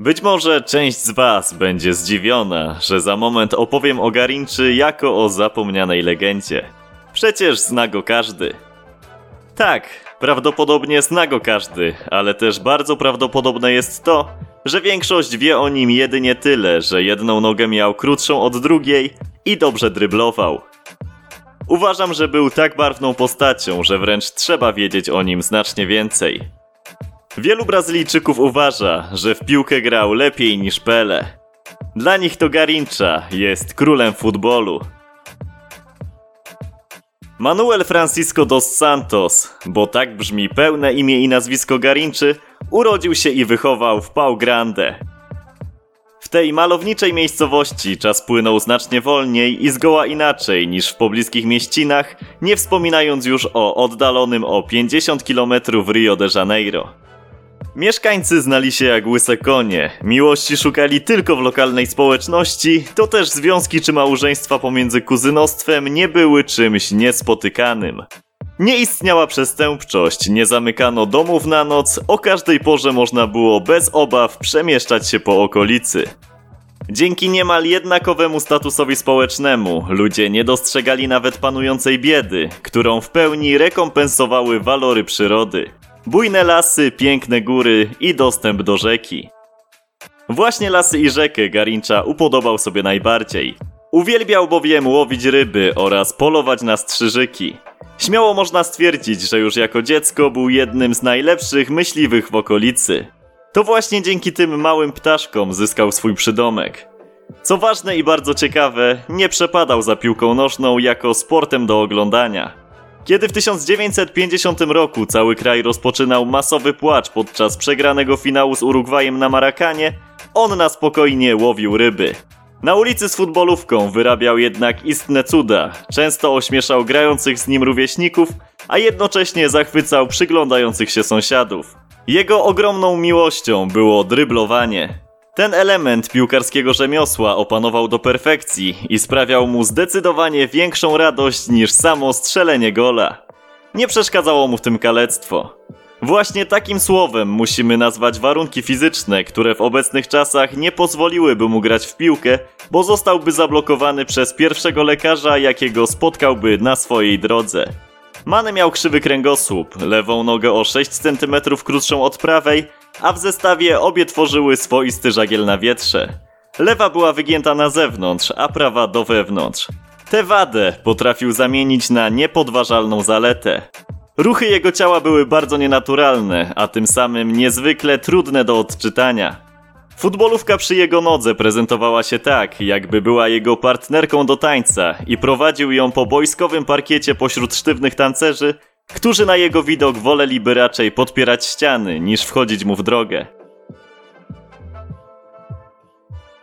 Być może część z was będzie zdziwiona, że za moment opowiem o Garrinczy jako o zapomnianej legendzie. Przecież zna go każdy. Tak, prawdopodobnie zna go każdy, ale też bardzo prawdopodobne jest to, że większość wie o nim jedynie tyle, że jedną nogę miał krótszą od drugiej i dobrze dryblował. Uważam, że był tak barwną postacią, że wręcz trzeba wiedzieć o nim znacznie więcej. Wielu Brazylijczyków uważa, że w piłkę grał lepiej niż Pelé. Dla nich to Garrincha jest królem futbolu. Manuel Francisco dos Santos, bo tak brzmi pełne imię i nazwisko Garrinczy, urodził się i wychował w Pau Grande. W tej malowniczej miejscowości czas płynął znacznie wolniej i zgoła inaczej niż w pobliskich mieścinach, nie wspominając już o oddalonym o 50 km Rio de Janeiro. Mieszkańcy znali się jak łyse konie, miłości szukali tylko w lokalnej społeczności, to też związki czy małżeństwa pomiędzy kuzynostwem nie były czymś niespotykanym. Nie istniała przestępczość, nie zamykano domów na noc, o każdej porze można było bez obaw przemieszczać się po okolicy. Dzięki niemal jednakowemu statusowi społecznemu ludzie nie dostrzegali nawet panującej biedy, którą w pełni rekompensowały walory przyrody. Bujne lasy, piękne góry i dostęp do rzeki. Właśnie lasy i rzekę Garrincha upodobał sobie najbardziej. Uwielbiał bowiem łowić ryby oraz polować na strzyżyki. Śmiało można stwierdzić, że już jako dziecko był jednym z najlepszych myśliwych w okolicy. To właśnie dzięki tym małym ptaszkom zyskał swój przydomek. Co ważne i bardzo ciekawe, nie przepadał za piłką nożną jako sportem do oglądania. Kiedy w 1950 roku cały kraj rozpoczynał masowy płacz podczas przegranego finału z Urugwajem na Marakanie, on na spokojnie łowił ryby. Na ulicy z futbolówką wyrabiał jednak istne cuda, często ośmieszał grających z nim rówieśników, a jednocześnie zachwycał przyglądających się sąsiadów. Jego ogromną miłością było dryblowanie. Ten element piłkarskiego rzemiosła opanował do perfekcji i sprawiał mu zdecydowanie większą radość niż samo strzelenie gola. Nie przeszkadzało mu w tym kalectwo. Właśnie takim słowem musimy nazwać warunki fizyczne, które w obecnych czasach nie pozwoliłyby mu grać w piłkę, bo zostałby zablokowany przez pierwszego lekarza, jakiego spotkałby na swojej drodze. Mane miał krzywy kręgosłup, lewą nogę o 6 cm krótszą od prawej, a w zestawie obie tworzyły swoisty żagiel na wietrze. Lewa była wygięta na zewnątrz, a prawa do wewnątrz. Tę wadę potrafił zamienić na niepodważalną zaletę. Ruchy jego ciała były bardzo nienaturalne, a tym samym niezwykle trudne do odczytania. Futbolówka przy jego nodze prezentowała się tak, jakby była jego partnerką do tańca i prowadził ją po boiskowym parkiecie pośród sztywnych tancerzy, którzy na jego widok woleliby raczej podpierać ściany, niż wchodzić mu w drogę.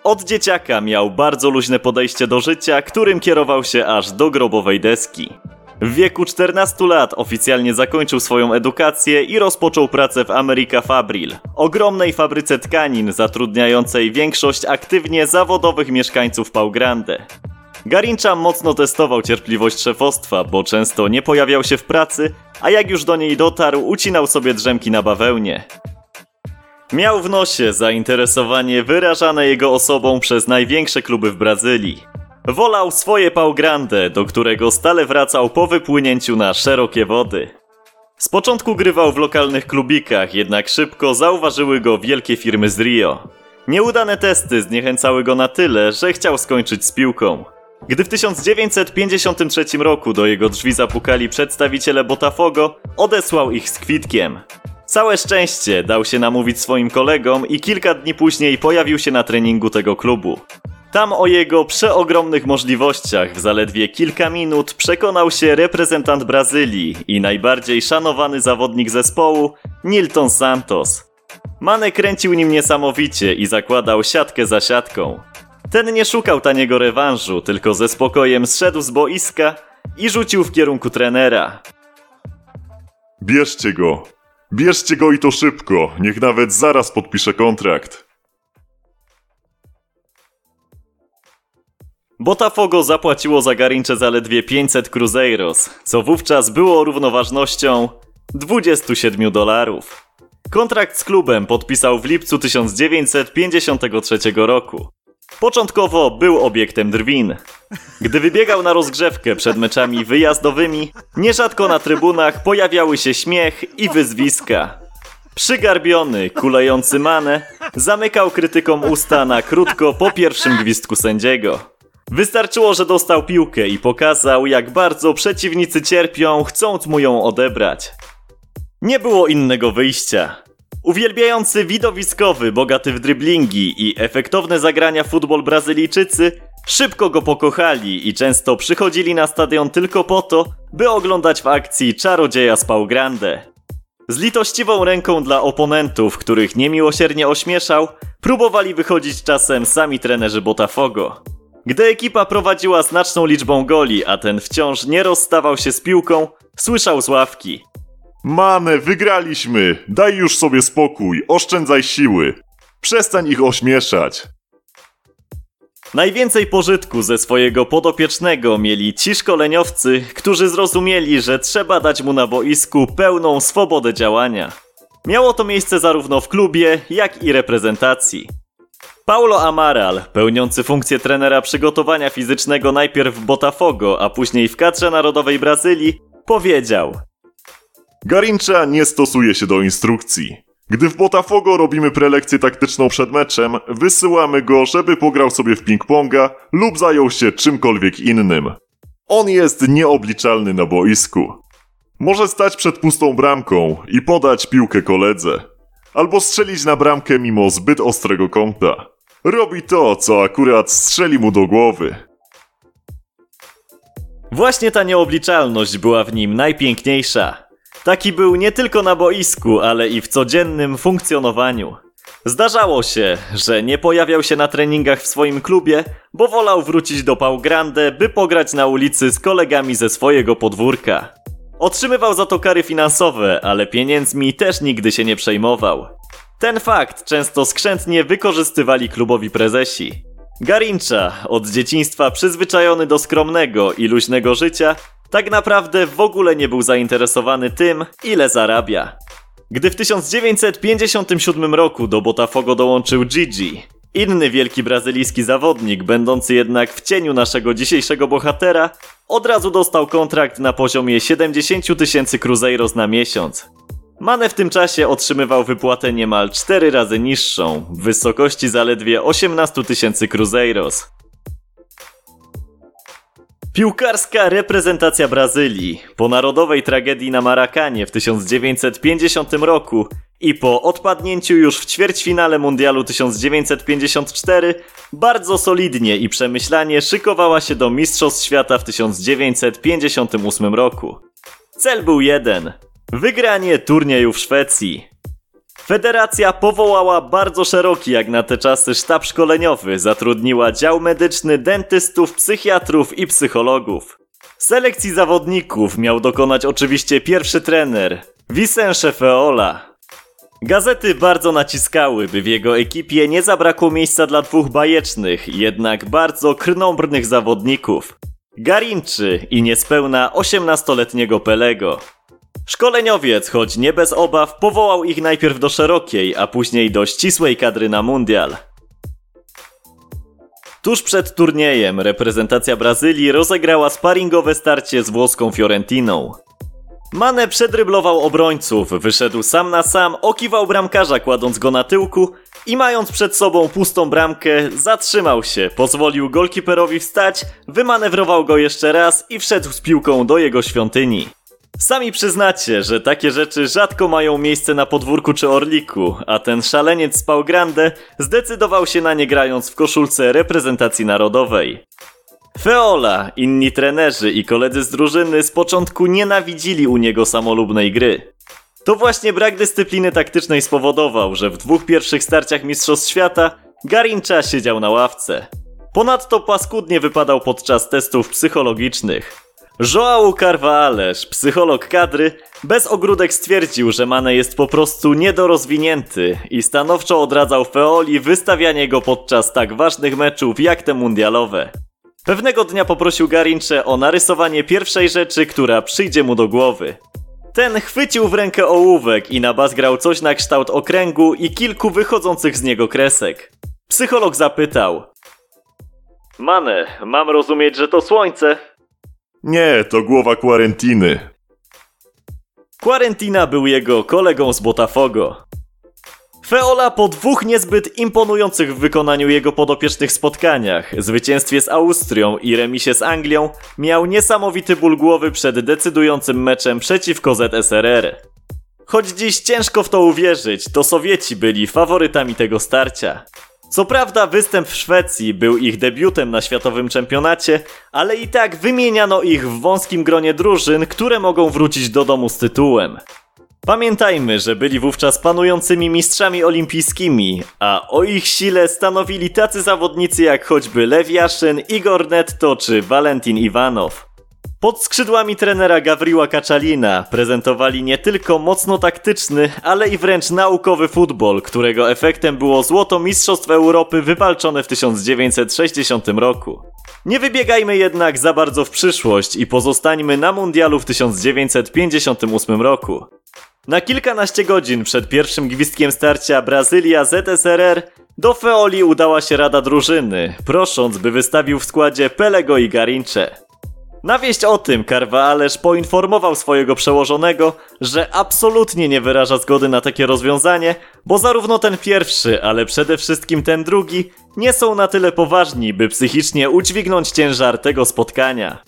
Od dzieciaka miał bardzo luźne podejście do życia, którym kierował się aż do grobowej deski. W wieku 14 lat oficjalnie zakończył swoją edukację i rozpoczął pracę w America Fabril, ogromnej fabryce tkanin zatrudniającej większość aktywnie zawodowych mieszkańców Pau Grande. Garrincha mocno testował cierpliwość szefostwa, bo często nie pojawiał się w pracy, a jak już do niej dotarł, ucinał sobie drzemki na bawełnie. Miał w nosie zainteresowanie wyrażane jego osobą przez największe kluby w Brazylii. Wolał swoje Pau Grande, do którego stale wracał po wypłynięciu na szerokie wody. Z początku grywał w lokalnych klubikach, jednak szybko zauważyły go wielkie firmy z Rio. Nieudane testy zniechęcały go na tyle, że chciał skończyć z piłką. Gdy w 1953 roku do jego drzwi zapukali przedstawiciele Botafogo, odesłał ich z kwitkiem. Całe szczęście dał się namówić swoim kolegom i kilka dni później pojawił się na treningu tego klubu. Tam o jego przeogromnych możliwościach w zaledwie kilka minut przekonał się reprezentant Brazylii i najbardziej szanowany zawodnik zespołu Nilton Santos. Mane kręcił nim niesamowicie i zakładał siatkę za siatką. Ten nie szukał taniego rewanżu, tylko ze spokojem zszedł z boiska i rzucił w kierunku trenera. Bierzcie go i to szybko, niech nawet zaraz podpisze kontrakt. Botafogo zapłaciło za Garrinchę zaledwie 500 Cruzeiros, co wówczas było równoważnością $27. Kontrakt z klubem podpisał w lipcu 1953 roku. Początkowo był obiektem drwin. Gdy wybiegał na rozgrzewkę przed meczami wyjazdowymi, nierzadko na trybunach pojawiały się śmiech i wyzwiska. Przygarbiony, kulejący manę, zamykał krytykom usta na krótko po pierwszym gwizdku sędziego. Wystarczyło, że dostał piłkę i pokazał, jak bardzo przeciwnicy cierpią, chcąc mu ją odebrać. Nie było innego wyjścia. Uwielbiający widowiskowy, bogaty w driblingi i efektowne zagrania futbol Brazylijczycy szybko go pokochali i często przychodzili na stadion tylko po to, by oglądać w akcji czarodzieja z Pau Grande. Z litościwą ręką dla oponentów, których niemiłosiernie ośmieszał, próbowali wychodzić czasem sami trenerzy Botafogo. Gdy ekipa prowadziła znaczną liczbą goli, a ten wciąż nie rozstawał się z piłką, słyszał z ławki: Mane, wygraliśmy! Daj już sobie spokój, oszczędzaj siły. Przestań ich ośmieszać. Najwięcej pożytku ze swojego podopiecznego mieli ci szkoleniowcy, którzy zrozumieli, że trzeba dać mu na boisku pełną swobodę działania. Miało to miejsce zarówno w klubie, jak i reprezentacji. Paulo Amaral, pełniący funkcję trenera przygotowania fizycznego najpierw w Botafogo, a później w kadrze narodowej Brazylii, powiedział: Garrincha nie stosuje się do instrukcji. Gdy w Botafogo robimy prelekcję taktyczną przed meczem, wysyłamy go, żeby pograł sobie w ping-ponga lub zajął się czymkolwiek innym. On jest nieobliczalny na boisku. Może stać przed pustą bramką i podać piłkę koledze. Albo strzelić na bramkę mimo zbyt ostrego kąta. Robi to, co akurat strzeli mu do głowy. Właśnie ta nieobliczalność była w nim najpiękniejsza. Taki był nie tylko na boisku, ale i w codziennym funkcjonowaniu. Zdarzało się, że nie pojawiał się na treningach w swoim klubie, bo wolał wrócić do Pau Grande, by pograć na ulicy z kolegami ze swojego podwórka. Otrzymywał za to kary finansowe, ale pieniędzmi też nigdy się nie przejmował. Ten fakt często skrzętnie wykorzystywali klubowi prezesi. Garrincha, od dzieciństwa przyzwyczajony do skromnego i luźnego życia, tak naprawdę w ogóle nie był zainteresowany tym, ile zarabia. Gdy w 1957 roku do Botafogo dołączył Gigi, inny wielki brazylijski zawodnik, będący jednak w cieniu naszego dzisiejszego bohatera, od razu dostał kontrakt na poziomie 70 000 Cruzeiros na miesiąc. Mane w tym czasie otrzymywał wypłatę niemal 4 razy niższą, w wysokości zaledwie 18 000 Cruzeiros. Piłkarska reprezentacja Brazylii po narodowej tragedii na Marakanie w 1950 roku i po odpadnięciu już w ćwierćfinale Mundialu 1954 bardzo solidnie i przemyślanie szykowała się do Mistrzostw Świata w 1958 roku. Cel był jeden – wygranie turnieju w Szwecji. Federacja powołała bardzo szeroki jak na te czasy sztab szkoleniowy, zatrudniła dział medyczny, dentystów, psychiatrów i psychologów. Selekcji zawodników miał dokonać oczywiście pierwszy trener, Vicente Feola. Gazety bardzo naciskały, by w jego ekipie nie zabrakło miejsca dla 2 bajecznych, jednak bardzo krnąbrnych zawodników. Garrinczy i niespełna 18-letniego Pelego. Szkoleniowiec, choć nie bez obaw, powołał ich najpierw do szerokiej, a później do ścisłej kadry na mundial. Tuż przed turniejem reprezentacja Brazylii rozegrała sparingowe starcie z włoską Fiorentiną. Mane przedryblował obrońców, wyszedł sam na sam, okiwał bramkarza kładąc go na tyłku i mając przed sobą pustą bramkę zatrzymał się, pozwolił golkiperowi wstać, wymanewrował go jeszcze raz i wszedł z piłką do jego świątyni. Sami przyznacie, że takie rzeczy rzadko mają miejsce na podwórku czy Orliku, a ten szaleniec z Pau Grande zdecydował się na nie grając w koszulce reprezentacji narodowej. Feola, inni trenerzy i koledzy z drużyny z początku nienawidzili u niego samolubnej gry. To właśnie brak dyscypliny taktycznej spowodował, że w 2 pierwszych starciach Mistrzostw Świata Garrincha siedział na ławce. Ponadto paskudnie wypadał podczas testów psychologicznych. João Carvalho, psycholog kadry, bez ogródek stwierdził, że Mane jest po prostu niedorozwinięty i stanowczo odradzał Feoli wystawianie go podczas tak ważnych meczów jak te mundialowe. Pewnego dnia poprosił Garrinchę o narysowanie pierwszej rzeczy, która przyjdzie mu do głowy. Ten chwycił w rękę ołówek i na bas grał coś na kształt okręgu i kilku wychodzących z niego kresek. Psycholog zapytał: Mane, mam rozumieć, że to słońce? Nie, to głowa Kwarantyny. Kwarantyna był jego kolegą z Botafogo. Feola po dwóch niezbyt imponujących w wykonaniu jego podopiecznych spotkaniach, zwycięstwie z Austrią i remisie z Anglią, miał niesamowity ból głowy przed decydującym meczem przeciwko ZSRR. Choć dziś ciężko w to uwierzyć, to Sowieci byli faworytami tego starcia. Co prawda występ w Szwecji był ich debiutem na światowym czempionacie, ale i tak wymieniano ich w wąskim gronie drużyn, które mogą wrócić do domu z tytułem. Pamiętajmy, że byli wówczas panującymi mistrzami olimpijskimi, a o ich sile stanowili tacy zawodnicy jak choćby Lew Jaszyn, Igor Netto czy Walentin Iwanow. Pod skrzydłami trenera Gavriła Kaczalina prezentowali nie tylko mocno taktyczny, ale i wręcz naukowy futbol, którego efektem było złoto Mistrzostw Europy wywalczone w 1960 roku. Nie wybiegajmy jednak za bardzo w przyszłość i pozostańmy na mundialu w 1958 roku. Na kilkanaście godzin przed pierwszym gwizdkiem starcia Brazylia-ZSRR do Feoli udała się rada drużyny, prosząc, by wystawił w składzie Pelego i Garrinche. Na wieść o tym Carvalho poinformował swojego przełożonego, że absolutnie nie wyraża zgody na takie rozwiązanie, bo zarówno ten pierwszy, ale przede wszystkim ten drugi nie są na tyle poważni, by psychicznie udźwignąć ciężar tego spotkania.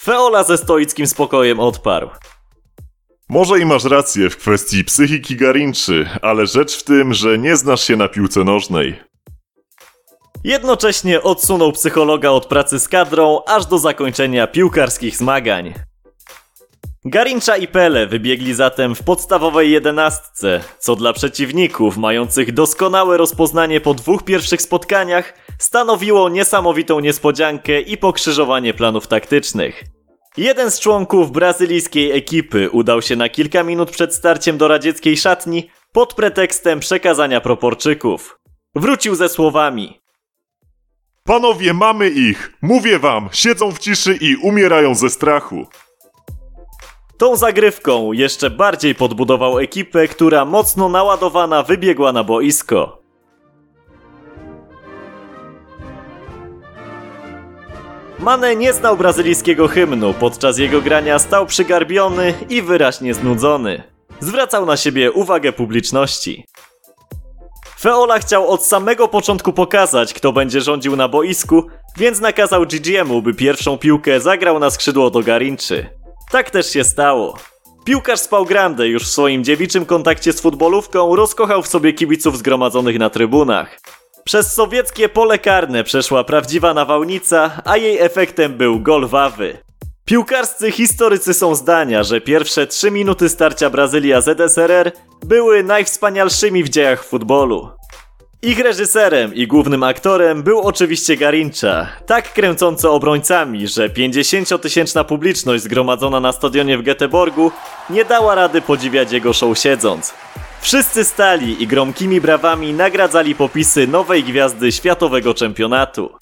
Feola ze stoickim spokojem odparł: Może i masz rację w kwestii psychiki Garrinczy, ale rzecz w tym, że nie znasz się na piłce nożnej. Jednocześnie odsunął psychologa od pracy z kadrą aż do zakończenia piłkarskich zmagań. Garrincha i Pelé wybiegli zatem w podstawowej jedenastce, co dla przeciwników mających doskonałe rozpoznanie po dwóch pierwszych spotkaniach stanowiło niesamowitą niespodziankę i pokrzyżowanie planów taktycznych. Jeden z członków brazylijskiej ekipy udał się na kilka minut przed starciem do radzieckiej szatni pod pretekstem przekazania proporczyków. Wrócił ze słowami: Panowie, mamy ich! Mówię wam, siedzą w ciszy i umierają ze strachu. Tą zagrywką jeszcze bardziej podbudował ekipę, która mocno naładowana wybiegła na boisko. Mane nie znał brazylijskiego hymnu, podczas jego grania stał przygarbiony i wyraźnie znudzony. Zwracał na siebie uwagę publiczności. Feola chciał od samego początku pokazać, kto będzie rządził na boisku, więc nakazał Gigiemu, by pierwszą piłkę zagrał na skrzydło do Garrinczy. Tak też się stało. Piłkarz z Pau Grande już w swoim dziewiczym kontakcie z futbolówką rozkochał w sobie kibiców zgromadzonych na trybunach. Przez sowieckie pole karne przeszła prawdziwa nawałnica, a jej efektem był gol Wawy. Piłkarscy historycy są zdania, że pierwsze 3 minuty starcia Brazylia-ZSRR były najwspanialszymi w dziejach futbolu. Ich reżyserem i głównym aktorem był oczywiście Garrincha, tak kręcący obrońcami, że 50-tysięczna publiczność zgromadzona na stadionie w Göteborgu nie dała rady podziwiać jego show siedząc. Wszyscy stali i gromkimi brawami nagradzali popisy nowej gwiazdy światowego czempionatu.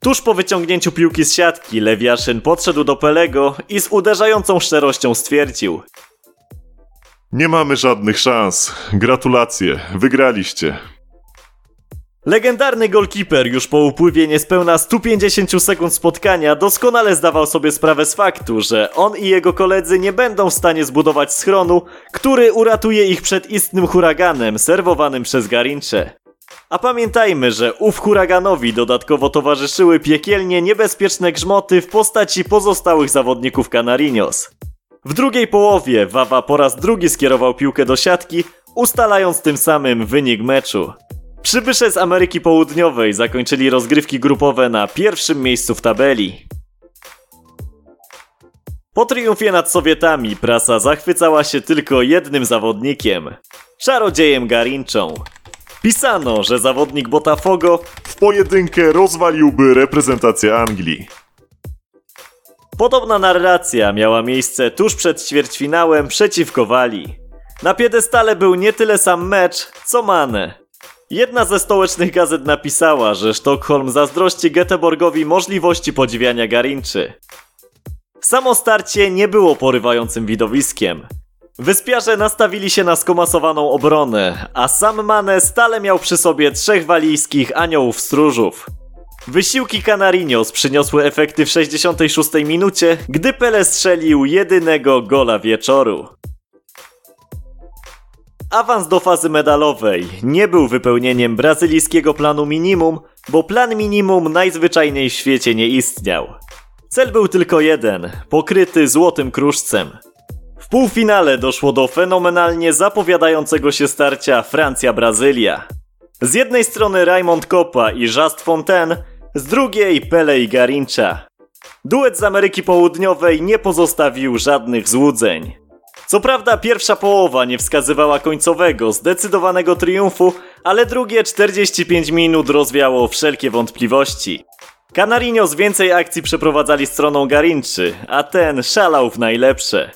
Tuż po wyciągnięciu piłki z siatki Lew Jaszyn podszedł do Pelego i z uderzającą szczerością stwierdził: Nie mamy żadnych szans. Gratulacje, wygraliście. Legendarny golkiper już po upływie niespełna 150 sekund spotkania doskonale zdawał sobie sprawę z faktu, że on i jego koledzy nie będą w stanie zbudować schronu, który uratuje ich przed istnym huraganem serwowanym przez Garrinche. A pamiętajmy, że ów huraganowi dodatkowo towarzyszyły piekielnie niebezpieczne grzmoty w postaci pozostałych zawodników Canarinos. W drugiej połowie Wawa po raz drugi skierował piłkę do siatki, ustalając tym samym wynik meczu. Przybysze z Ameryki Południowej zakończyli rozgrywki grupowe na pierwszym miejscu w tabeli. Po triumfie nad Sowietami prasa zachwycała się tylko jednym zawodnikiem – czarodziejem Garrinchą. Pisano, że zawodnik Botafogo w pojedynkę rozwaliłby reprezentację Anglii. Podobna narracja miała miejsce tuż przed ćwierćfinałem przeciwko Walii. Na piedestale był nie tyle sam mecz, co Mane. Jedna ze stołecznych gazet napisała, że Sztokholm zazdrości Göteborgowi możliwości podziwiania Garrinczy. Samo starcie nie było porywającym widowiskiem. Wyspiarze nastawili się na skomasowaną obronę, a sam Mane stale miał przy sobie trzech walijskich aniołów stróżów. Wysiłki Canarinhos przyniosły efekty w 66 minucie, gdy Pelé strzelił jedynego gola wieczoru. Awans do fazy medalowej nie był wypełnieniem brazylijskiego planu minimum, bo plan minimum najzwyczajniej w świecie nie istniał. Cel był tylko jeden, pokryty złotym kruszcem. W półfinale doszło do fenomenalnie zapowiadającego się starcia Francja-Brazylia. Z jednej strony Raymond Kopa i Just Fontaine, z drugiej Pelé i Garrincha. Duet z Ameryki Południowej nie pozostawił żadnych złudzeń. Co prawda pierwsza połowa nie wskazywała końcowego, zdecydowanego triumfu, ale drugie 45 minut rozwiało wszelkie wątpliwości. Canarinhos więcej akcji przeprowadzali stroną Garrinczy, a ten szalał w najlepsze.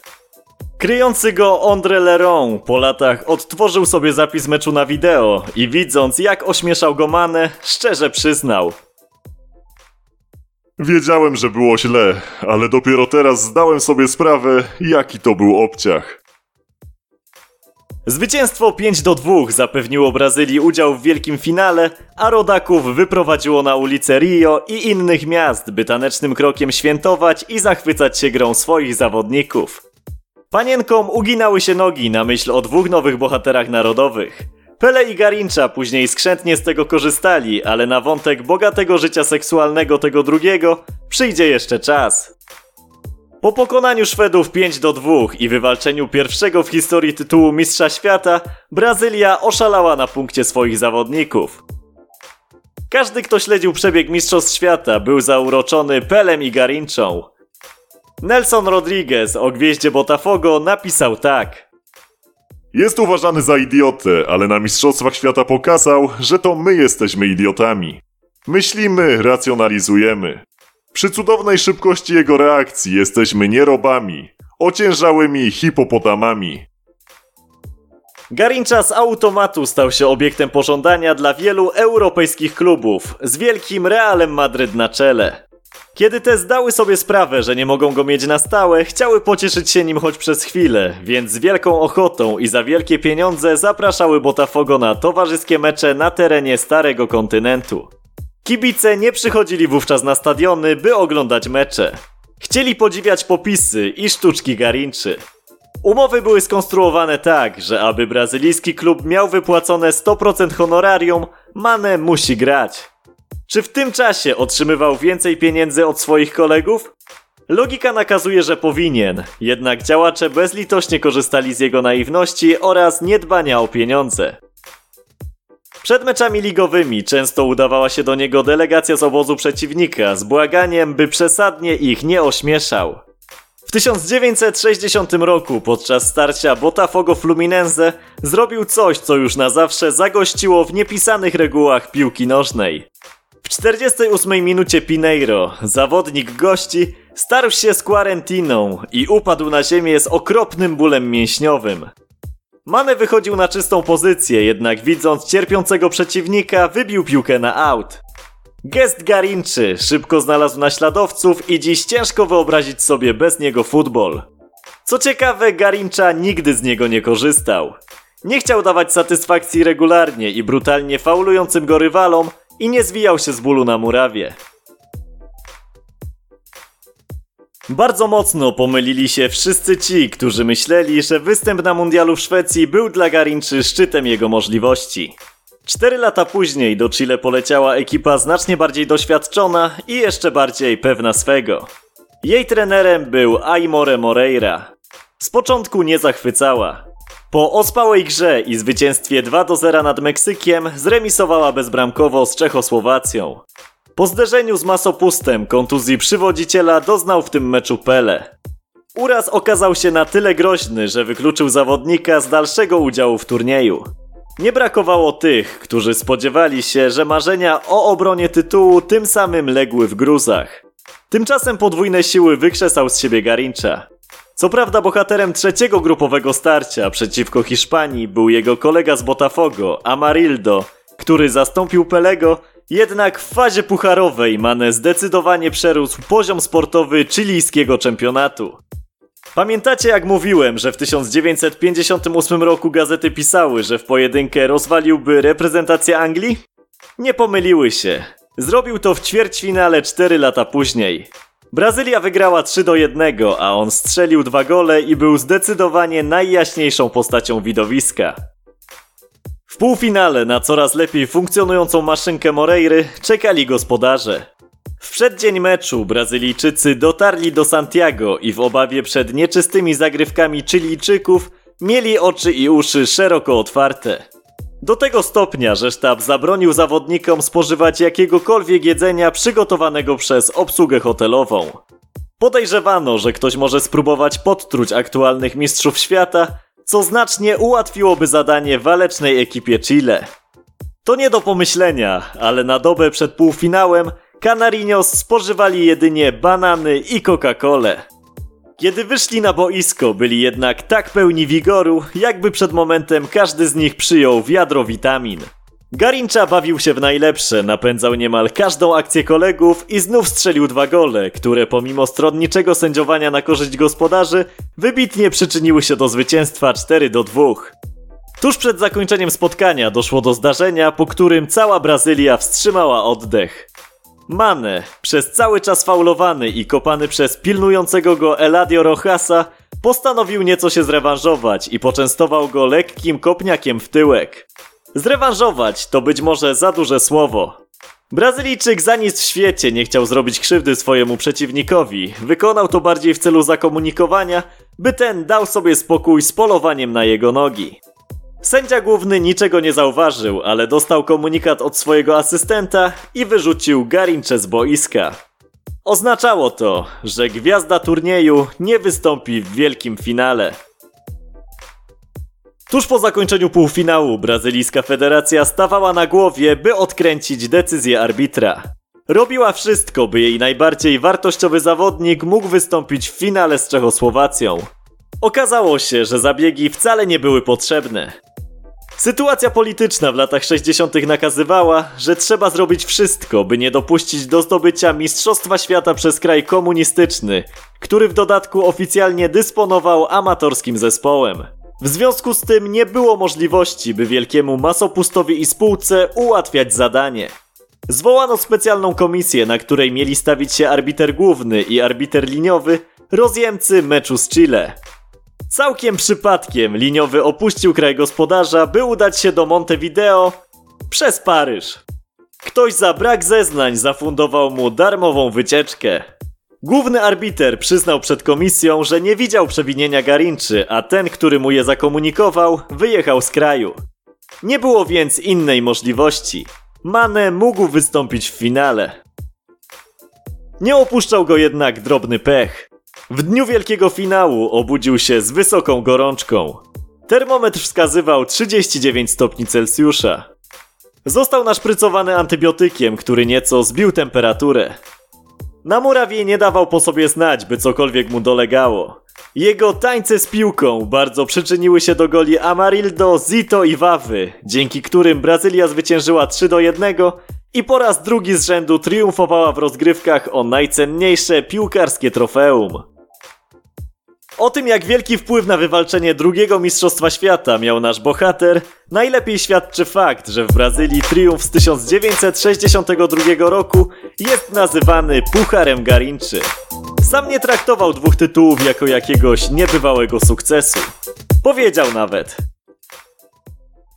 Kryjący go André Leroy po latach odtworzył sobie zapis meczu na wideo i widząc jak ośmieszał go Mane, szczerze przyznał: wiedziałem, że było źle, ale dopiero teraz zdałem sobie sprawę, jaki to był obciach. Zwycięstwo 5-2 zapewniło Brazylii udział w wielkim finale, a rodaków wyprowadziło na ulice Rio i innych miast, by tanecznym krokiem świętować i zachwycać się grą swoich zawodników. Panienkom uginały się nogi na myśl o dwóch nowych bohaterach narodowych. Pelé i Garrincha później skrzętnie z tego korzystali, ale na wątek bogatego życia seksualnego tego drugiego przyjdzie jeszcze czas. Po pokonaniu Szwedów 5-2 i wywalczeniu pierwszego w historii tytułu Mistrza Świata, Brazylia oszalała na punkcie swoich zawodników. Każdy, kto śledził przebieg Mistrzostw Świata, był zauroczony Pelem i Garrinchą. Nelson Rodriguez o gwieździe Botafogo napisał tak: jest uważany za idiotę, ale na Mistrzostwach Świata pokazał, że to my jesteśmy idiotami. Myślimy, racjonalizujemy. Przy cudownej szybkości jego reakcji jesteśmy nie robami, ociężałymi hipopotamami. Garrincha z automatu stał się obiektem pożądania dla wielu europejskich klubów, z wielkim Realem Madryt na czele. Kiedy te zdały sobie sprawę, że nie mogą go mieć na stałe, chciały pocieszyć się nim choć przez chwilę, więc z wielką ochotą i za wielkie pieniądze zapraszały Botafogo na towarzyskie mecze na terenie Starego Kontynentu. Kibice nie przychodzili wówczas na stadiony, by oglądać mecze. Chcieli podziwiać popisy i sztuczki Garrinczy. Umowy były skonstruowane tak, że aby brazylijski klub miał wypłacone 100% honorarium, Mane musi grać. Czy w tym czasie otrzymywał więcej pieniędzy od swoich kolegów? Logika nakazuje, że powinien, jednak działacze bezlitośnie korzystali z jego naiwności oraz niedbania o pieniądze. Przed meczami ligowymi często udawała się do niego delegacja z obozu przeciwnika z błaganiem, by przesadnie ich nie ośmieszał. W 1960 roku podczas starcia Botafogo-Fluminense zrobił coś, co już na zawsze zagościło w niepisanych regułach piłki nożnej. W 48 minucie Pineiro, zawodnik gości, starł się z Kwarantyną i upadł na ziemię z okropnym bólem mięśniowym. Mane wychodził na czystą pozycję, jednak widząc cierpiącego przeciwnika, wybił piłkę na aut. Gest Garrinczy szybko znalazł naśladowców i dziś ciężko wyobrazić sobie bez niego futbol. Co ciekawe, Garrincha nigdy z niego nie korzystał. Nie chciał dawać satysfakcji regularnie i brutalnie faulującym go rywalom, i nie zwijał się z bólu na murawie. Bardzo mocno pomylili się wszyscy ci, którzy myśleli, że występ na mundialu w Szwecji był dla Garrinczy szczytem jego możliwości. 4 lata później do Chile poleciała ekipa znacznie bardziej doświadczona i jeszcze bardziej pewna swego. Jej trenerem był Aymore Moreira. Z początku nie zachwycała. Po ospałej grze i zwycięstwie 2-0 nad Meksykiem zremisowała bezbramkowo z Czechosłowacją. Po zderzeniu z Masopustem kontuzji przywodziciela doznał w tym meczu Pelé. Uraz okazał się na tyle groźny, że wykluczył zawodnika z dalszego udziału w turnieju. Nie brakowało tych, którzy spodziewali się, że marzenia o obronie tytułu tym samym legły w gruzach. Tymczasem podwójne siły wykrzesał z siebie Garrincha. Co prawda bohaterem trzeciego grupowego starcia przeciwko Hiszpanii był jego kolega z Botafogo, Amarildo, który zastąpił Pelego, jednak w fazie pucharowej Mane zdecydowanie przerósł poziom sportowy chilijskiego czempionatu. Pamiętacie, jak mówiłem, że w 1958 roku gazety pisały, że w pojedynkę rozwaliłby reprezentację Anglii? Nie pomyliły się. Zrobił to w ćwierćfinale 4 lata później. Brazylia wygrała 3-1, a on strzelił 2 gole i był zdecydowanie najjaśniejszą postacią widowiska. W półfinale na coraz lepiej funkcjonującą maszynkę Moreiry czekali gospodarze. W przeddzień meczu Brazylijczycy dotarli do Santiago i w obawie przed nieczystymi zagrywkami Chilijczyków mieli oczy i uszy szeroko otwarte. Do tego stopnia, że sztab zabronił zawodnikom spożywać jakiegokolwiek jedzenia przygotowanego przez obsługę hotelową. Podejrzewano, że ktoś może spróbować podtruć aktualnych mistrzów świata, co znacznie ułatwiłoby zadanie walecznej ekipie Chile. To nie do pomyślenia, ale na dobę przed półfinałem Canarinos spożywali jedynie banany i Coca-Colę. Kiedy wyszli na boisko, byli jednak tak pełni wigoru, jakby przed momentem każdy z nich przyjął wiadro witamin. Garrincha bawił się w najlepsze, napędzał niemal każdą akcję kolegów i znów strzelił 2 gole, które pomimo stronniczego sędziowania na korzyść gospodarzy wybitnie przyczyniły się do zwycięstwa 4-2. Tuż przed zakończeniem spotkania doszło do zdarzenia, po którym cała Brazylia wstrzymała oddech. Mane, przez cały czas faulowany i kopany przez pilnującego go Eladio Rojasa, postanowił nieco się zrewanżować i poczęstował go lekkim kopniakiem w tyłek. Zrewanżować to być może za duże słowo. Brazylijczyk za nic w świecie nie chciał zrobić krzywdy swojemu przeciwnikowi, wykonał to bardziej w celu zakomunikowania, by ten dał sobie spokój z polowaniem na jego nogi. Sędzia główny niczego nie zauważył, ale dostał komunikat od swojego asystenta i wyrzucił Garrinchę z boiska. Oznaczało to, że gwiazda turnieju nie wystąpi w wielkim finale. Tuż po zakończeniu półfinału brazylijska federacja stawała na głowie, by odkręcić decyzję arbitra. Robiła wszystko, by jej najbardziej wartościowy zawodnik mógł wystąpić w finale z Czechosłowacją. Okazało się, że zabiegi wcale nie były potrzebne. Sytuacja polityczna w latach 60. nakazywała, że trzeba zrobić wszystko, by nie dopuścić do zdobycia Mistrzostwa Świata przez kraj komunistyczny, który w dodatku oficjalnie dysponował amatorskim zespołem. W związku z tym nie było możliwości, by wielkiemu Masopustowi i spółce ułatwiać zadanie. Zwołano specjalną komisję, na której mieli stawić się arbiter główny i arbiter liniowy, rozjemcy meczu z Chile. Całkiem przypadkiem liniowy opuścił kraj gospodarza, by udać się do Montevideo przez Paryż. Ktoś za brak zeznań zafundował mu darmową wycieczkę. Główny arbiter przyznał przed komisją, że nie widział przewinienia Garrinczy, a ten, który mu je zakomunikował, wyjechał z kraju. Nie było więc innej możliwości. Mane mógł wystąpić w finale. Nie opuszczał go jednak drobny pech. W dniu wielkiego finału obudził się z wysoką gorączką. Termometr wskazywał 39 stopni Celsjusza. Został naszprycowany antybiotykiem, który nieco zbił temperaturę. Na murawie nie dawał po sobie znać, by cokolwiek mu dolegało. Jego tańce z piłką bardzo przyczyniły się do goli Amarildo, Zito i Wawy, dzięki którym Brazylia zwyciężyła 3-1 i po raz drugi z rzędu triumfowała w rozgrywkach o najcenniejsze piłkarskie trofeum. O tym, jak wielki wpływ na wywalczenie drugiego Mistrzostwa Świata miał nasz bohater, najlepiej świadczy fakt, że w Brazylii triumf z 1962 roku jest nazywany Pucharem Garrinczy. Sam nie traktował 2 tytułów jako jakiegoś niebywałego sukcesu. Powiedział nawet: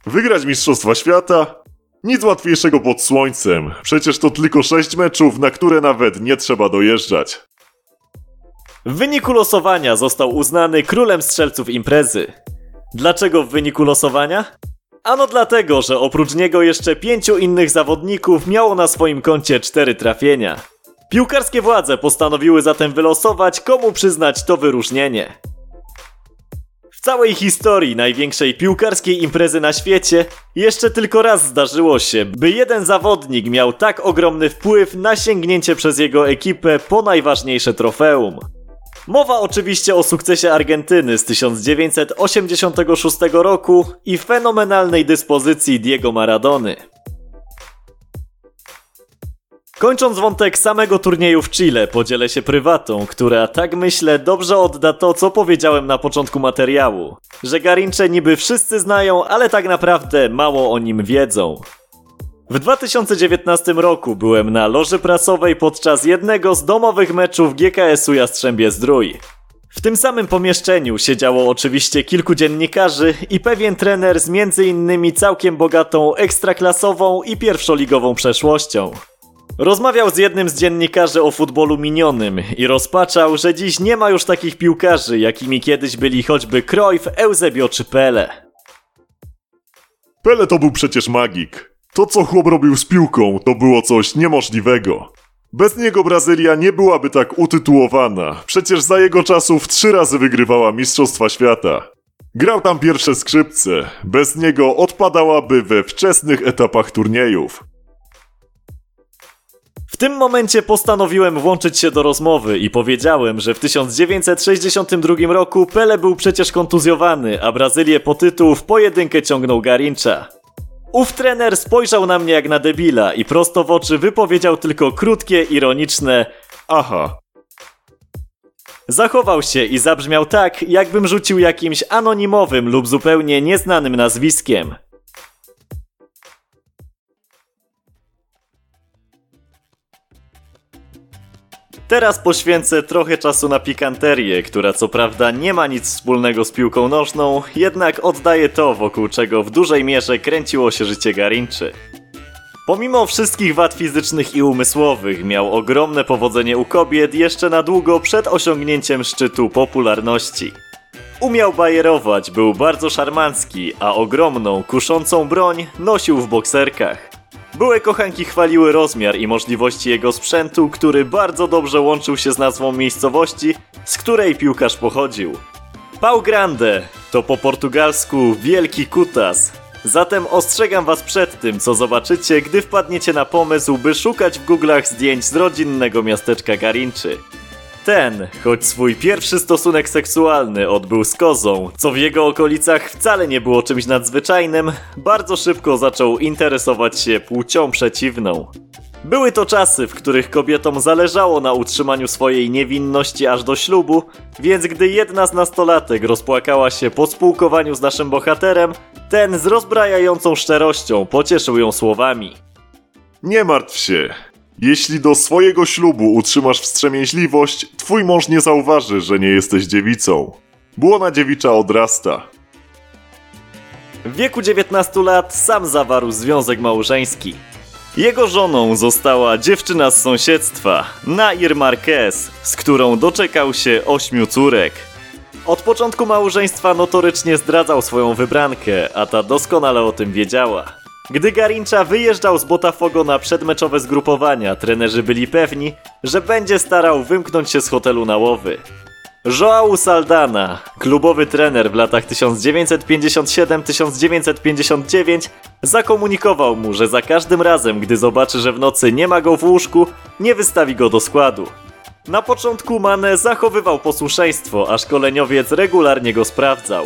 wygrać Mistrzostwa Świata? Nic łatwiejszego pod słońcem, przecież to tylko 6 meczów, na które nawet nie trzeba dojeżdżać. W wyniku losowania został uznany królem strzelców imprezy. Dlaczego w wyniku losowania? Ano dlatego, że oprócz niego jeszcze 5 innych zawodników miało na swoim koncie 4 trafienia. Piłkarskie władze postanowiły zatem wylosować, komu przyznać to wyróżnienie. W całej historii największej piłkarskiej imprezy na świecie jeszcze tylko raz zdarzyło się, by jeden zawodnik miał tak ogromny wpływ na sięgnięcie przez jego ekipę po najważniejsze trofeum. Mowa oczywiście o sukcesie Argentyny z 1986 roku i fenomenalnej dyspozycji Diego Maradony. Kończąc wątek samego turnieju w Chile, podzielę się prywatą, która, tak myślę, dobrze odda to, co powiedziałem na początku materiału. Że Garrinchę niby wszyscy znają, ale tak naprawdę mało o nim wiedzą. W 2019 roku byłem na loży prasowej podczas jednego z domowych meczów GKS-u Jastrzębie-Zdrój. W tym samym pomieszczeniu siedziało oczywiście kilku dziennikarzy i pewien trener z m.in. całkiem bogatą ekstraklasową i pierwszoligową przeszłością. Rozmawiał z jednym z dziennikarzy o futbolu minionym i rozpaczał, że dziś nie ma już takich piłkarzy, jakimi kiedyś byli choćby Cruyff, Eusebio czy Pelé. Pelé to był przecież magik. To, co chłop robił z piłką, to było coś niemożliwego. Bez niego Brazylia nie byłaby tak utytułowana. Przecież za jego czasów 3 razy wygrywała Mistrzostwa Świata. Grał tam pierwsze skrzypce. Bez niego odpadałaby we wczesnych etapach turniejów. W tym momencie postanowiłem włączyć się do rozmowy i powiedziałem, że w 1962 roku Pelé był przecież kontuzjowany, a Brazylię po tytuł w pojedynkę ciągnął Garrincha. Ów trener spojrzał na mnie jak na debila i prosto w oczy wypowiedział tylko krótkie, ironiczne aha. Zachował się i zabrzmiał tak, jakbym rzucił jakimś anonimowym lub zupełnie nieznanym nazwiskiem. Teraz poświęcę trochę czasu na pikanterię, która co prawda nie ma nic wspólnego z piłką nożną, jednak oddaje to, wokół czego w dużej mierze kręciło się życie Garrinczy. Pomimo wszystkich wad fizycznych i umysłowych, miał ogromne powodzenie u kobiet jeszcze na długo przed osiągnięciem szczytu popularności. Umiał bajerować, był bardzo szarmancki, a ogromną, kuszącą broń nosił w bokserkach. Były kochanki chwaliły rozmiar i możliwości jego sprzętu, który bardzo dobrze łączył się z nazwą miejscowości, z której piłkarz pochodził. Pau Grande to po portugalsku wielki kutas. Zatem ostrzegam was przed tym, co zobaczycie, gdy wpadniecie na pomysł, by szukać w Google'ach zdjęć z rodzinnego miasteczka Garrinczy. Ten, choć swój pierwszy stosunek seksualny odbył z kozą, co w jego okolicach wcale nie było czymś nadzwyczajnym, bardzo szybko zaczął interesować się płcią przeciwną. Były to czasy, w których kobietom zależało na utrzymaniu swojej niewinności aż do ślubu, więc gdy jedna z nastolatek rozpłakała się po spółkowaniu z naszym bohaterem, ten z rozbrajającą szczerością pocieszył ją słowami: nie martw się. Jeśli do swojego ślubu utrzymasz wstrzemięźliwość, twój mąż nie zauważy, że nie jesteś dziewicą. Błona dziewicza odrasta. W wieku 19 lat sam zawarł związek małżeński. Jego żoną została dziewczyna z sąsiedztwa, Nair Marquez, z którą doczekał się 8 córek. Od początku małżeństwa notorycznie zdradzał swoją wybrankę, a ta doskonale o tym wiedziała. Gdy Garrincha wyjeżdżał z Botafogo na przedmeczowe zgrupowania, trenerzy byli pewni, że będzie starał wymknąć się z hotelu na łowy. João Saldana, klubowy trener w latach 1957-1959, zakomunikował mu, że za każdym razem, gdy zobaczy, że w nocy nie ma go w łóżku, nie wystawi go do składu. Na początku Mané zachowywał posłuszeństwo, a szkoleniowiec regularnie go sprawdzał.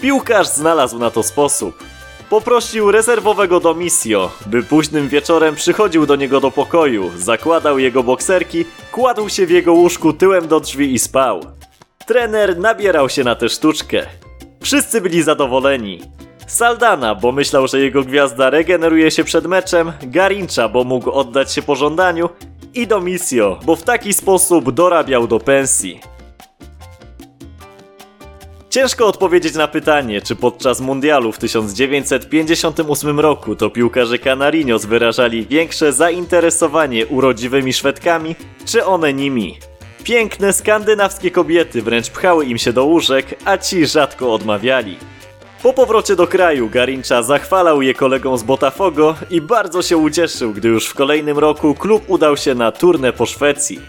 Piłkarz znalazł na to sposób. Poprosił rezerwowego Domisio, by późnym wieczorem przychodził do niego do pokoju, zakładał jego bokserki, kładł się w jego łóżku tyłem do drzwi i spał. Trener nabierał się na tę sztuczkę. Wszyscy byli zadowoleni. Saldana, bo myślał, że jego gwiazda regeneruje się przed meczem, Garrincha, bo mógł oddać się pożądaniu i Domisio, bo w taki sposób dorabiał do pensji. Ciężko odpowiedzieć na pytanie, czy podczas mundialu w 1958 roku to piłkarze Canarinhos wyrażali większe zainteresowanie urodziwymi Szwedkami, czy one nimi. Piękne skandynawskie kobiety wręcz pchały im się do łóżek, a ci rzadko odmawiali. Po powrocie do kraju Garrincha zachwalał je kolegom z Botafogo i bardzo się ucieszył, gdy już w kolejnym roku klub udał się na tournée po Szwecji.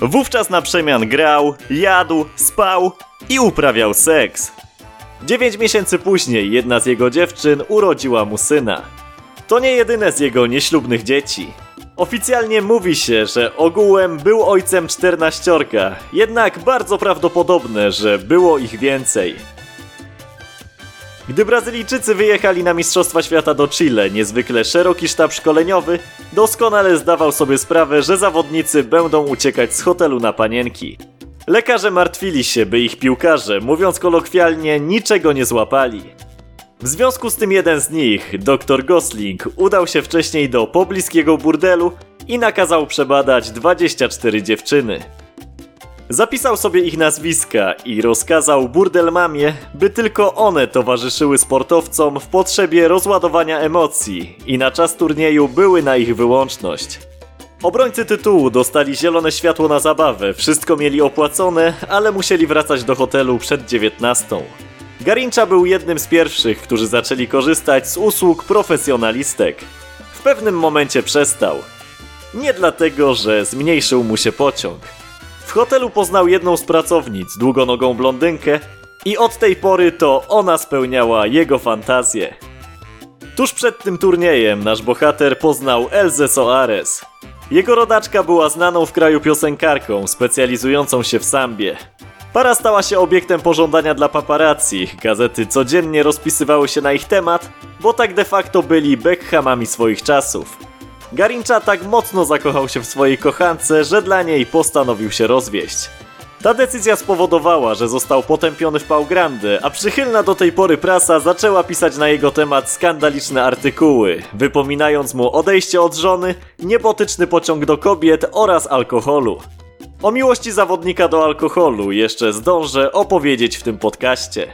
Wówczas na przemian grał, jadł, spał i uprawiał seks. 9 miesięcy później jedna z jego dziewczyn urodziła mu syna. To nie jedyne z jego nieślubnych dzieci. Oficjalnie mówi się, że ogółem był ojcem 14, jednak bardzo prawdopodobne, że było ich więcej. gdy Brazylijczycy wyjechali na Mistrzostwa Świata do Chile. Niezwykle szeroki sztab szkoleniowy doskonale zdawał sobie sprawę, że zawodnicy będą uciekać z hotelu na panienki. Lekarze martwili się, by ich piłkarze, mówiąc kolokwialnie, niczego nie złapali. W związku z tym jeden z nich, dr Gosling, udał się wcześniej do pobliskiego burdelu i nakazał przebadać 24 dziewczyny. Zapisał sobie ich nazwiska i rozkazał burdelmamie, by tylko one towarzyszyły sportowcom w potrzebie rozładowania emocji i na czas turnieju były na ich wyłączność. Obrońcy tytułu dostali zielone światło na zabawę, wszystko mieli opłacone, ale musieli wracać do hotelu przed 19. Garrincha był jednym z pierwszych, którzy zaczęli korzystać z usług profesjonalistek. W pewnym momencie przestał. Nie dlatego, że zmniejszył mu się pociąg. W hotelu poznał jedną z pracownic, długonogą blondynkę, i od tej pory to ona spełniała jego fantazję. Tuż przed tym turniejem nasz bohater poznał Elzę Soares. Jego rodaczka była znaną w kraju piosenkarką, specjalizującą się w sambie. Para stała się obiektem pożądania dla paparazzi, gazety codziennie rozpisywały się na ich temat, bo tak de facto byli Beckhamami swoich czasów. Garrincha tak mocno zakochał się w swojej kochance, że dla niej postanowił się rozwieść. Ta decyzja spowodowała, że został potępiony w Pau Grande, a przychylna do tej pory prasa zaczęła pisać na jego temat skandaliczne artykuły, wypominając mu odejście od żony, niebotyczny pociąg do kobiet oraz alkoholu. O miłości zawodnika do alkoholu jeszcze zdążę opowiedzieć w tym podcaście.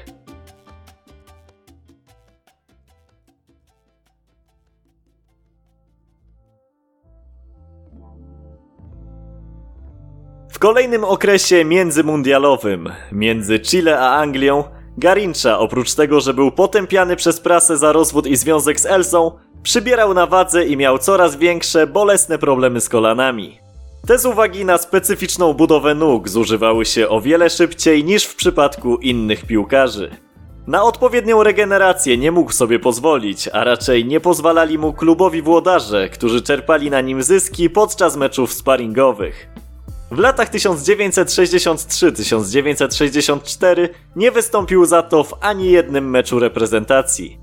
W kolejnym okresie międzymundialowym, między Chile a Anglią, Garrincha, oprócz tego, że był potępiany przez prasę za rozwód i związek z Elsą, przybierał na wadze i miał coraz większe, bolesne problemy z kolanami. Te z uwagi na specyficzną budowę nóg zużywały się o wiele szybciej niż w przypadku innych piłkarzy. Na odpowiednią regenerację nie mógł sobie pozwolić, a raczej nie pozwalali mu klubowi włodarze, którzy czerpali na nim zyski podczas meczów sparingowych. W latach 1963-1964 nie wystąpił za to w ani jednym meczu reprezentacji.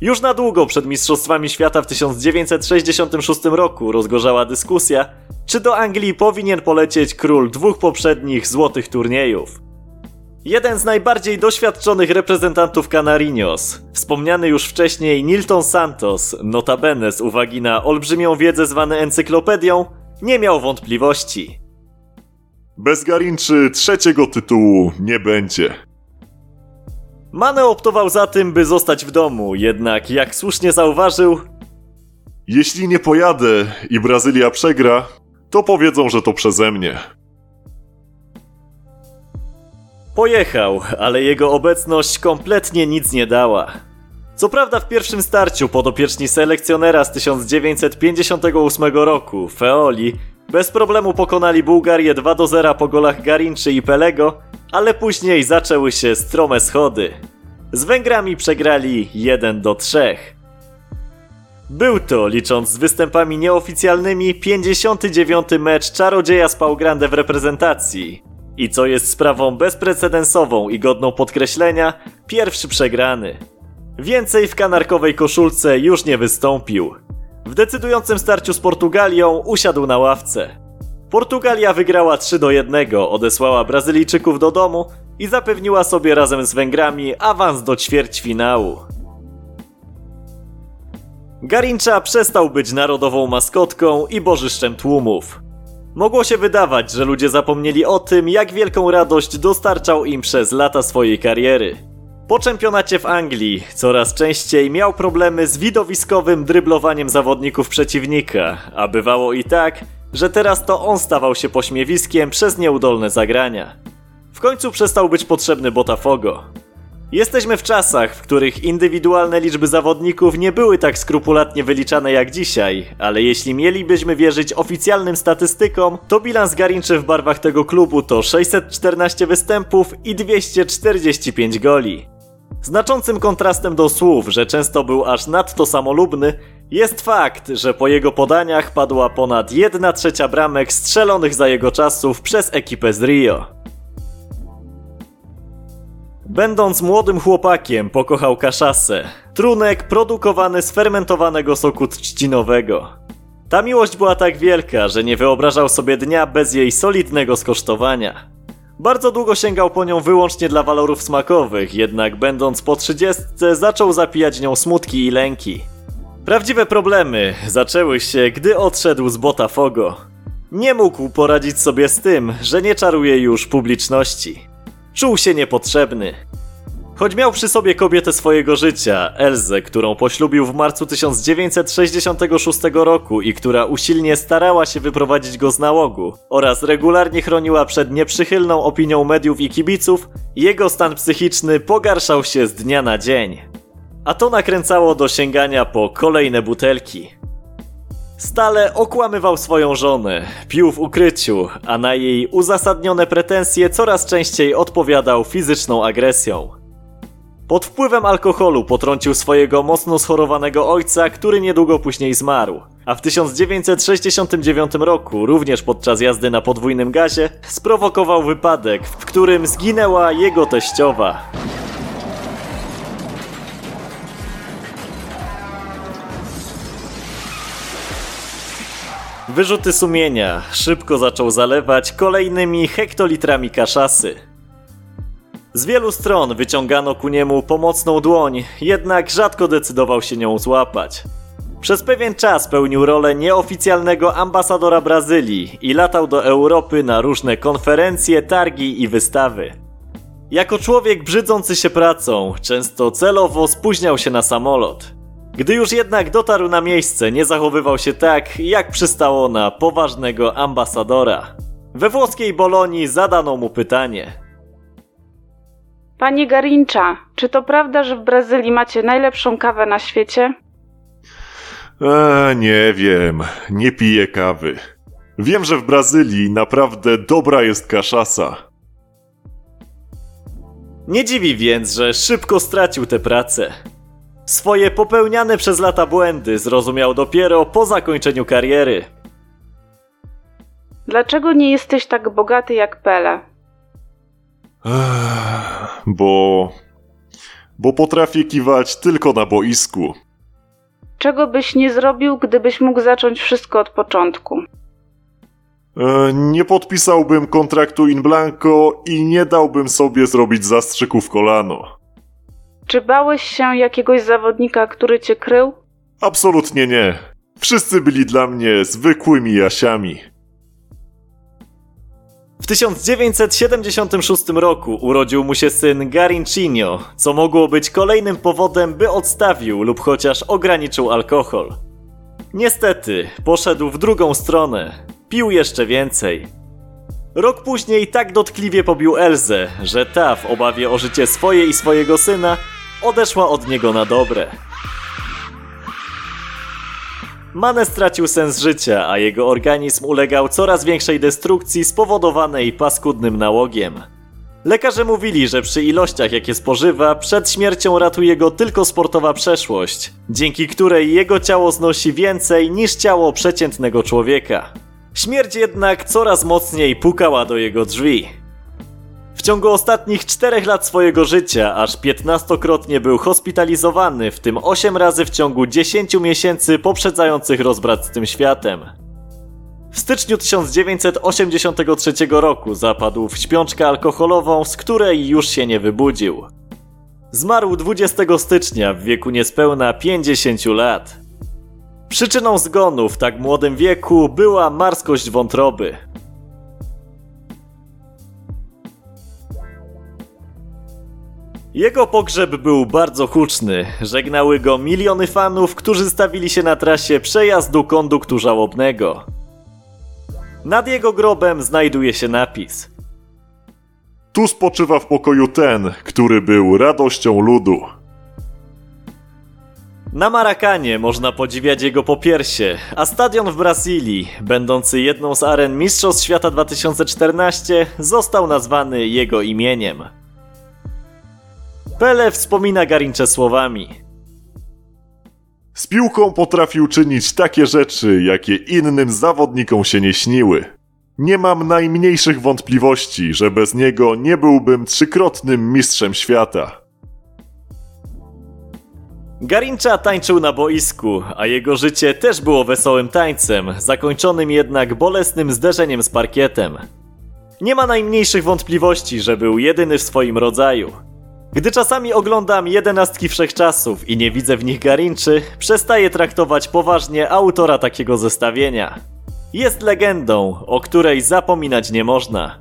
Już na długo przed Mistrzostwami Świata w 1966 roku rozgorzała dyskusja, czy do Anglii powinien polecieć król dwóch poprzednich złotych turniejów. Jeden z najbardziej doświadczonych reprezentantów Canarinhos, wspomniany już wcześniej Nilton Santos, notabene z uwagi na olbrzymią wiedzę zwany encyklopedią, nie miał wątpliwości. Bez Garrinczy trzeciego tytułu nie będzie. Mane optował za tym, by zostać w domu, jednak jak słusznie zauważył: jeśli nie pojadę i Brazylia przegra, to powiedzą, że to przeze mnie. Pojechał, ale jego obecność kompletnie nic nie dała. Co prawda w pierwszym starciu podopieczni selekcjonera z 1958 roku, Feoli, bez problemu pokonali Bułgarię 2-0 po golach Garrinczy i Pelego, ale później zaczęły się strome schody. Z Węgrami przegrali 1-3. Był to, licząc z występami nieoficjalnymi, 59. mecz czarodzieja z Pau Grande w reprezentacji. I co jest sprawą bezprecedensową i godną podkreślenia, pierwszy przegrany. Więcej w kanarkowej koszulce już nie wystąpił. W decydującym starciu z Portugalią usiadł na ławce. Portugalia wygrała 3-1, odesłała Brazylijczyków do domu i zapewniła sobie razem z Węgrami awans do ćwierćfinału. Garrincha przestał być narodową maskotką i bożyszczem tłumów. Mogło się wydawać, że ludzie zapomnieli o tym, jak wielką radość dostarczał im przez lata swojej kariery. Po czempionacie w Anglii coraz częściej miał problemy z widowiskowym dryblowaniem zawodników przeciwnika, a bywało i tak, że teraz to on stawał się pośmiewiskiem przez nieudolne zagrania. W końcu przestał być potrzebny Botafogo. Jesteśmy w czasach, w których indywidualne liczby zawodników nie były tak skrupulatnie wyliczane jak dzisiaj, ale jeśli mielibyśmy wierzyć oficjalnym statystykom, to bilans Garrinczy w barwach tego klubu to 614 występów i 245 goli. Znaczącym kontrastem do słów, że często był aż nadto samolubny, jest fakt, że po jego podaniach padła ponad 1/3 bramek strzelonych za jego czasów przez ekipę z Rio. Będąc młodym chłopakiem, pokochał kaszasę. Trunek produkowany z fermentowanego soku trzcinowego. Ta miłość była tak wielka, że nie wyobrażał sobie dnia bez jej solidnego skosztowania. Bardzo długo sięgał po nią wyłącznie dla walorów smakowych, jednak będąc po 30 zaczął zapijać nią smutki i lęki. Prawdziwe problemy zaczęły się, gdy odszedł z Botafogo. Nie mógł poradzić sobie z tym, że nie czaruje już publiczności. Czuł się niepotrzebny. Choć miał przy sobie kobietę swojego życia, Elzę, którą poślubił w marcu 1966 roku i która usilnie starała się wyprowadzić go z nałogu oraz regularnie chroniła przed nieprzychylną opinią mediów i kibiców, jego stan psychiczny pogarszał się z dnia na dzień. A to nakręcało do sięgania po kolejne butelki. Stale okłamywał swoją żonę, pił w ukryciu, a na jej uzasadnione pretensje coraz częściej odpowiadał fizyczną agresją. Pod wpływem alkoholu potrącił swojego mocno schorowanego ojca, który niedługo później zmarł, a w 1969 roku, również podczas jazdy na podwójnym gazie, sprowokował wypadek, w którym zginęła jego teściowa. Wyrzuty sumienia szybko zaczął zalewać kolejnymi hektolitrami kaszasy. Z wielu stron wyciągano ku niemu pomocną dłoń, jednak rzadko decydował się nią złapać. Przez pewien czas pełnił rolę nieoficjalnego ambasadora Brazylii i latał do Europy na różne konferencje, targi i wystawy. Jako człowiek brzydzący się pracą, często celowo spóźniał się na samolot. Gdy już jednak dotarł na miejsce, nie zachowywał się tak, jak przystało na poważnego ambasadora. We włoskiej Bolonii zadano mu pytanie. Panie Garrincha, czy to prawda, że w Brazylii macie najlepszą kawę na świecie? Nie wiem, nie piję kawy. Wiem, że w Brazylii naprawdę dobra jest kaszasa. Nie dziwi więc, że szybko stracił tę pracę. Swoje popełniane przez lata błędy zrozumiał dopiero po zakończeniu kariery. Dlaczego nie jesteś tak bogaty jak Pelé? Bo potrafię kiwać tylko na boisku. Czego byś nie zrobił, gdybyś mógł zacząć wszystko od początku? Nie podpisałbym kontraktu in blanco i nie dałbym sobie zrobić zastrzyku w kolano. Czy bałeś się jakiegoś zawodnika, który cię krył? Absolutnie nie. Wszyscy byli dla mnie zwykłymi Jasiami. W 1976 roku urodził mu się syn Garrinchinho, co mogło być kolejnym powodem, by odstawił lub chociaż ograniczył alkohol. Niestety, poszedł w drugą stronę. Pił jeszcze więcej. Rok później tak dotkliwie pobił Elzę, że ta w obawie o życie swoje i swojego syna odeszła od niego na dobre. Mane stracił sens życia, a jego organizm ulegał coraz większej destrukcji spowodowanej paskudnym nałogiem. Lekarze mówili, że przy ilościach jakie spożywa, przed śmiercią ratuje go tylko sportowa przeszłość, dzięki której jego ciało znosi więcej niż ciało przeciętnego człowieka. Śmierć jednak coraz mocniej pukała do jego drzwi. W ciągu ostatnich 4 lat swojego życia aż 15-krotnie był hospitalizowany, w tym 8 razy w ciągu 10 miesięcy poprzedzających rozbrat z tym światem. W styczniu 1983 roku zapadł w śpiączkę alkoholową, z której już się nie wybudził. Zmarł 20 stycznia w wieku niespełna 50 lat. Przyczyną zgonu w tak młodym wieku była marskość wątroby. Jego pogrzeb był bardzo huczny. Żegnały go miliony fanów, którzy stawili się na trasie przejazdu konduktu żałobnego. Nad jego grobem znajduje się napis. Tu spoczywa w pokoju ten, który był radością ludu. Na Marakanie można podziwiać jego popiersie, a stadion w Brazylii, będący jedną z aren Mistrzostw Świata 2014, został nazwany jego imieniem. Pelé wspomina Garrinchę słowami. Z piłką potrafił czynić takie rzeczy, jakie innym zawodnikom się nie śniły. Nie mam najmniejszych wątpliwości, że bez niego nie byłbym trzykrotnym mistrzem świata. Garrincha tańczył na boisku, a jego życie też było wesołym tańcem, zakończonym jednak bolesnym zderzeniem z parkietem. Nie ma najmniejszych wątpliwości, że był jedyny w swoim rodzaju. Gdy czasami oglądam jedenastki wszechczasów i nie widzę w nich Garrinczy, przestaję traktować poważnie autora takiego zestawienia. Jest legendą, o której zapominać nie można.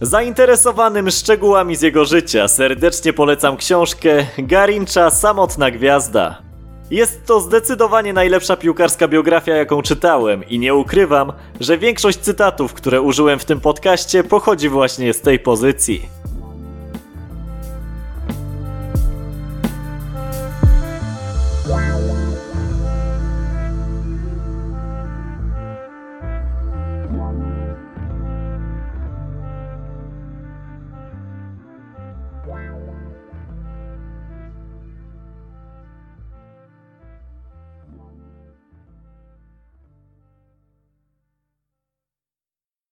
Zainteresowanym szczegółami z jego życia serdecznie polecam książkę Garrincha – Samotna gwiazda. Jest to zdecydowanie najlepsza piłkarska biografia, jaką czytałem i nie ukrywam, że większość cytatów, które użyłem w tym podcaście, pochodzi właśnie z tej pozycji.